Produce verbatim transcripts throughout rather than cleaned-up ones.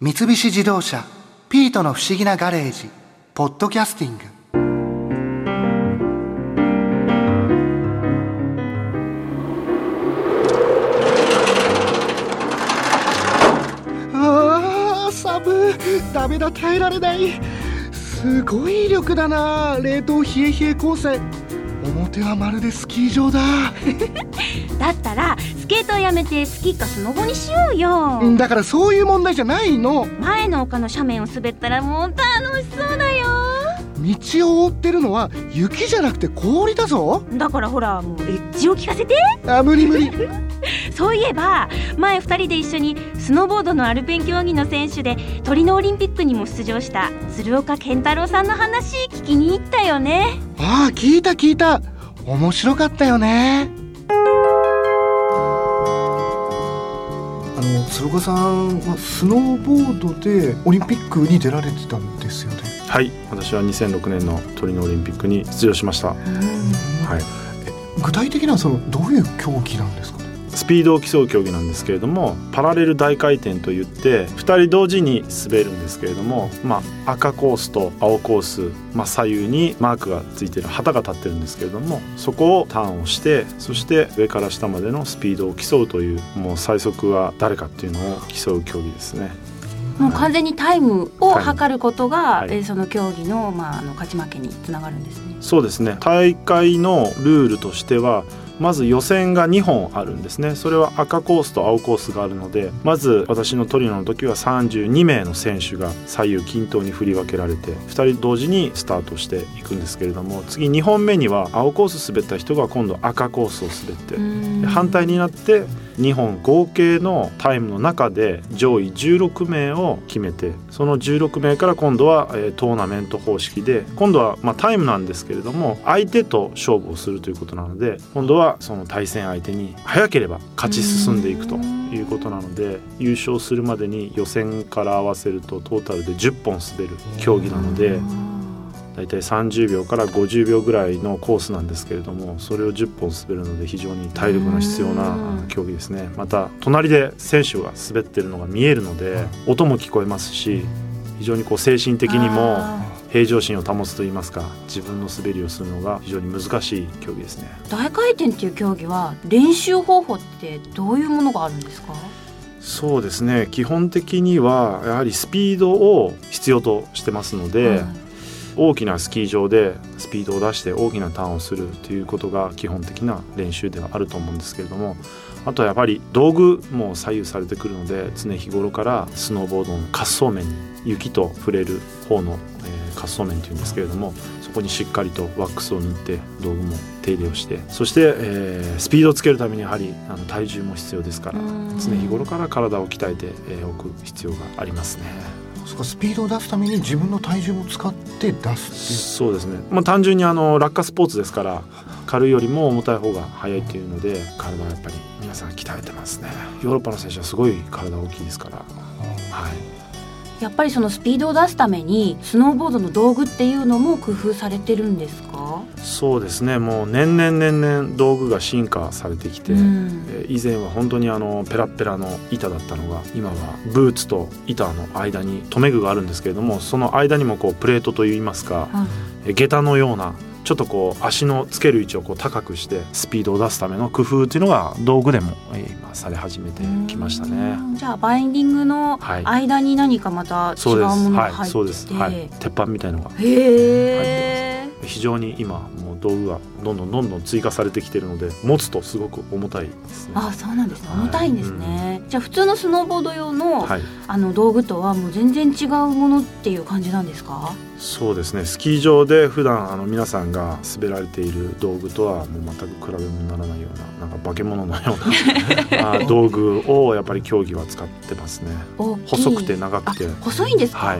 三菱自動車ピートの不思議なガレージポッドキャスティング。あー寒い、ダメだ、耐えられない。すごい威力だな、冷凍冷え冷え光線。表はまるでスキー場だだったらスケートをやめてスキーかスノボにしようよ。だからそういう問題じゃないの。前の丘の斜面を滑ったらもう楽しそうだよ。道を覆ってるのは雪じゃなくて氷だぞ。だからほら、もうエッジを聞かせて。あ、無理無理そういえば前ふたりで一緒にスノーボードのアルペン競技の選手でトリノオリンピックにも出場した鶴岡健太郎さんの話聞きに行ったよね。ああ、聞いた聞いた、面白かったよね。あの鶴岡さんはスノーボードでオリンピックに出られてたんですよね。はい、私はにせんろくねんのトリノオリンピックに出場しました。はい、具体的にはそのどういう競技なんですか。スピードを競う競技なんですけれども、パラレル大回転といってふたり同時に滑るんですけれども、まあ、赤コースと青コース、まあ、左右にマークがついている旗が立ってるんですけれども、そこをターンをして、そして上から下までのスピードを競うという、もう最速は誰かっていうのを競う競技ですね。もう完全にタイムを測ることが、はい、その競技の、まあ、あの勝ち負けにつながるんですね。そうですね。大会のルールとしては、まず予選がにほんあるんですね。それは赤コースと青コースがあるので、まず私のトリノの時はさんじゅうにめいの選手が左右均等に振り分けられてふたり同時にスタートしていくんですけれども、次にほんめには青コース滑った人が今度赤コースを滑って、反対になってにほん合計のタイムの中で上位じゅうろくめいを決めて、そのじゅうろくめいから今度はトーナメント方式で、今度はまあタイムなんですけれども相手と勝負をするということなので、今度はその対戦相手に早ければ勝ち進んでいくということなので、優勝するまでに予選から合わせるとトータルでじゅっぽん滑る競技なので、だいたいさんじゅうびょうからごじゅうびょうぐらいのコースなんですけれども、それをじゅっぽん滑るので非常に体力が必要な競技ですね。また隣で選手が滑ってるのが見えるので音も聞こえますし、非常にこう精神的にも平常心を保つといいますか、自分の滑りをするのが非常に難しい競技ですね。大回転っていう競技は練習方法ってどういうものがあるんですか。そうですね、基本的にはやはりスピードを必要としてますので、はい、大きなスキー場でスピードを出して大きなターンをするということが基本的な練習ではあると思うんですけれども、あとはやっぱり道具も左右されてくるので、常日頃からスノーボードの滑走面に、雪と触れる方の滑走面というんですけれども、そこにしっかりとワックスを塗って道具も手入れをして、そして、えー、スピードをつけるためにやはりあの体重も必要ですから、常日頃から体を鍛えておく必要がありますね。スピードを出すために自分の体重も使って出すっていう。そうですね、まあ、単純にあの落下スポーツですから、軽いよりも重たい方が速いというので、体はやっぱり皆さん鍛えてますね。ヨーロッパの選手はすごい体大きいですから、はい、やっぱりそのスピードを出すためにスノーボードの道具っていうのも工夫されてるんですか。そうですね、もう年々年々道具が進化されてきて、うん、以前は本当にあのペラペラの板だったのが、今はブーツと板の間に留め具があるんですけれども、その間にもこうプレートといいますか、うん、下駄のようなちょっとこう足のつける位置をこう高くしてスピードを出すための工夫というのが道具でも今され始めてきましたね。じゃあバインディングの間に何かまた違うものが入ってて、はい、そうです、はい、そうです、はい、鉄板みたいのが入ってます。非常に今もう道具がどんどんどんどん追加されてきてるので、持つとすごく重たいですね。あ、そうなんですね、重たいんですね、うん、じゃあ普通のスノーボード用 の,、はい、あの道具とはもう全然違うものっていう感じなんですか。そうですね、スキー場で普段あの皆さんが滑られている道具とはもう全く比べ物にならないような、なんか化け物のようなあ道具をやっぱり競技は使ってますね。細くて長くて。細いんですか。はい、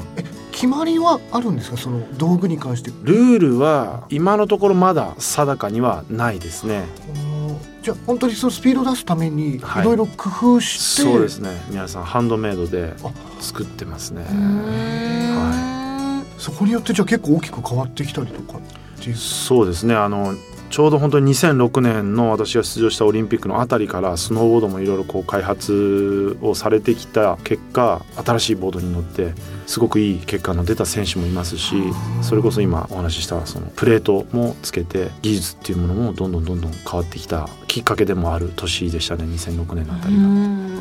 決まりはあるんですか、その道具に関して。ルールは今のところまだ定かにはないですね。じゃあ本当にそのスピードを出すためにいろいろ工夫して、はい、そうですね、皆さんハンドメイドで作ってますね。はい、そこによってじゃあ結構大きく変わってきたりとかっていう。そうですね、あのちょうど本当ににせんろくねんの私が出場したオリンピックのあたりからスノーボードもいろいろこう開発をされてきた結果、新しいボードに乗ってすごくいい結果の出た選手もいますし、それこそ今お話ししたそのプレートもつけて技術っていうものもどんどんどんどん変わってきたきっかけでもある年でしたね、にせんろくねんのあたりが。うん、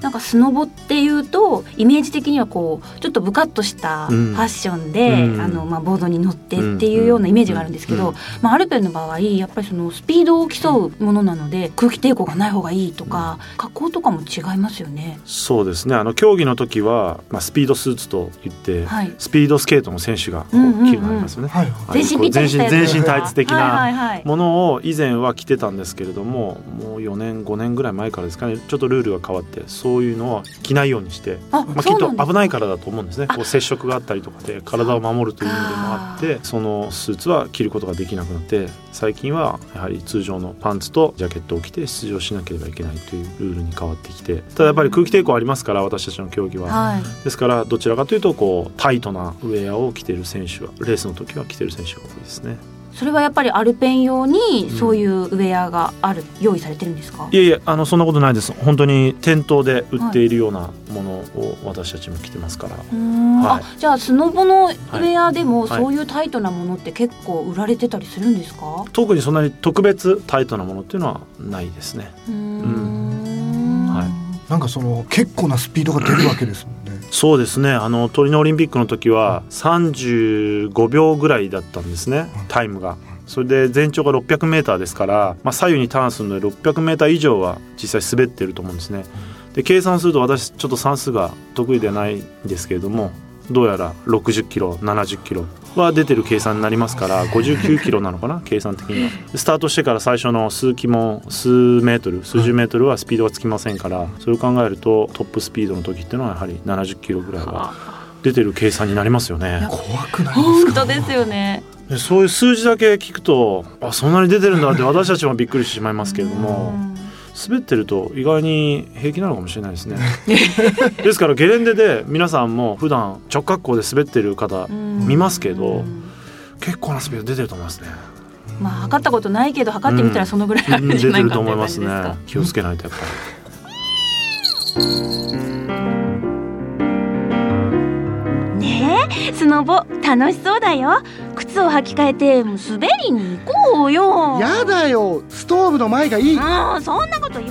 なんかスノボっていうとイメージ的にはこうちょっとブカッとしたファッションで、うん、あのまあボードに乗ってっていうようなイメージがあるんですけど、うんうんまあ、アルペンの場合やっぱりそのスピードを競うものなので空気抵抗がない方がいいとか、うん、格好とかも違いますよね。そうですね、あの競技の時は、まあ、スピードスーツといって、はい、スピードスケートの選手が着るようになりますよね。全身タイツ的なものを以前は着てたんですけれども、もうよねんごねんぐらい前からですかね、ちょっとルールが変わってそういうのは着ないようにして、あ、まあ、きっと危ないからだと思うんですね。こう接触があったりとかで体を守るという意味でもあって、そのスーツは着ることができなくなって、最近はやはり通常のパンツとジャケットを着て出場しなければいけないというルールに変わってきて、ただやっぱり空気抵抗ありますから、私たちの競技は、はい、ですからどちらかというとこうタイトなウェアを着ている選手はレースの時は着ている選手が多いですね。それはやっぱりアルペン用にそういうウェアがある、うん、用意されてるんですか？いやいや、あのそんなことないです。本当に店頭で売っているようなものを私たちも着てますから、はい、あ、じゃあスノボのウェアでもそういうタイトなものって結構売られてたりするんですか？はいはい、特にそんなに特別タイトなものっていうのはないですね。うーん、うん、はい、なんかその結構なスピードが出るわけですもんね。そうですね、あのトリノオリンピックの時はさんじゅうごびょうぐらいだったんですね、タイムが。それで全長がろっぴゃくメーターですから、まあ、左右にターンするのでろっぴゃくメーター以上は実際滑ってると思うんですね。で計算すると私ちょっと算数が得意ではないんですけれども、どうやらろくじゅっキロななじゅっキロは出てる計算になりますから、ごじゅうきゅうキロなのかな計算的には。スタートしてから最初の数キロ数メートル数十メートルはスピードがつきませんから、それを考えるとトップスピードの時っていうのはやはりななじゅっキロぐらいは出てる計算になりますよね。怖くないですか？本当ですよね。そういう数字だけ聞くと、あ、そんなに出てるんだって私たちもびっくりしてしまいますけれども、滑ってると意外に平気なのかもしれないですね。ですからゲレンデで皆さんも普段直滑降で滑ってる方見ますけど、結構なスピード出てると思いますね。まあ測ったことないけど、測ってみたらそのぐらいあるんじゃないかと思いますね。気をつけないとやっぱり。ねえ、スノボ楽しそうだよ。靴を履き替えて滑りに行こうよ。やだよ、ストーブの前がいい。もうそんなこと言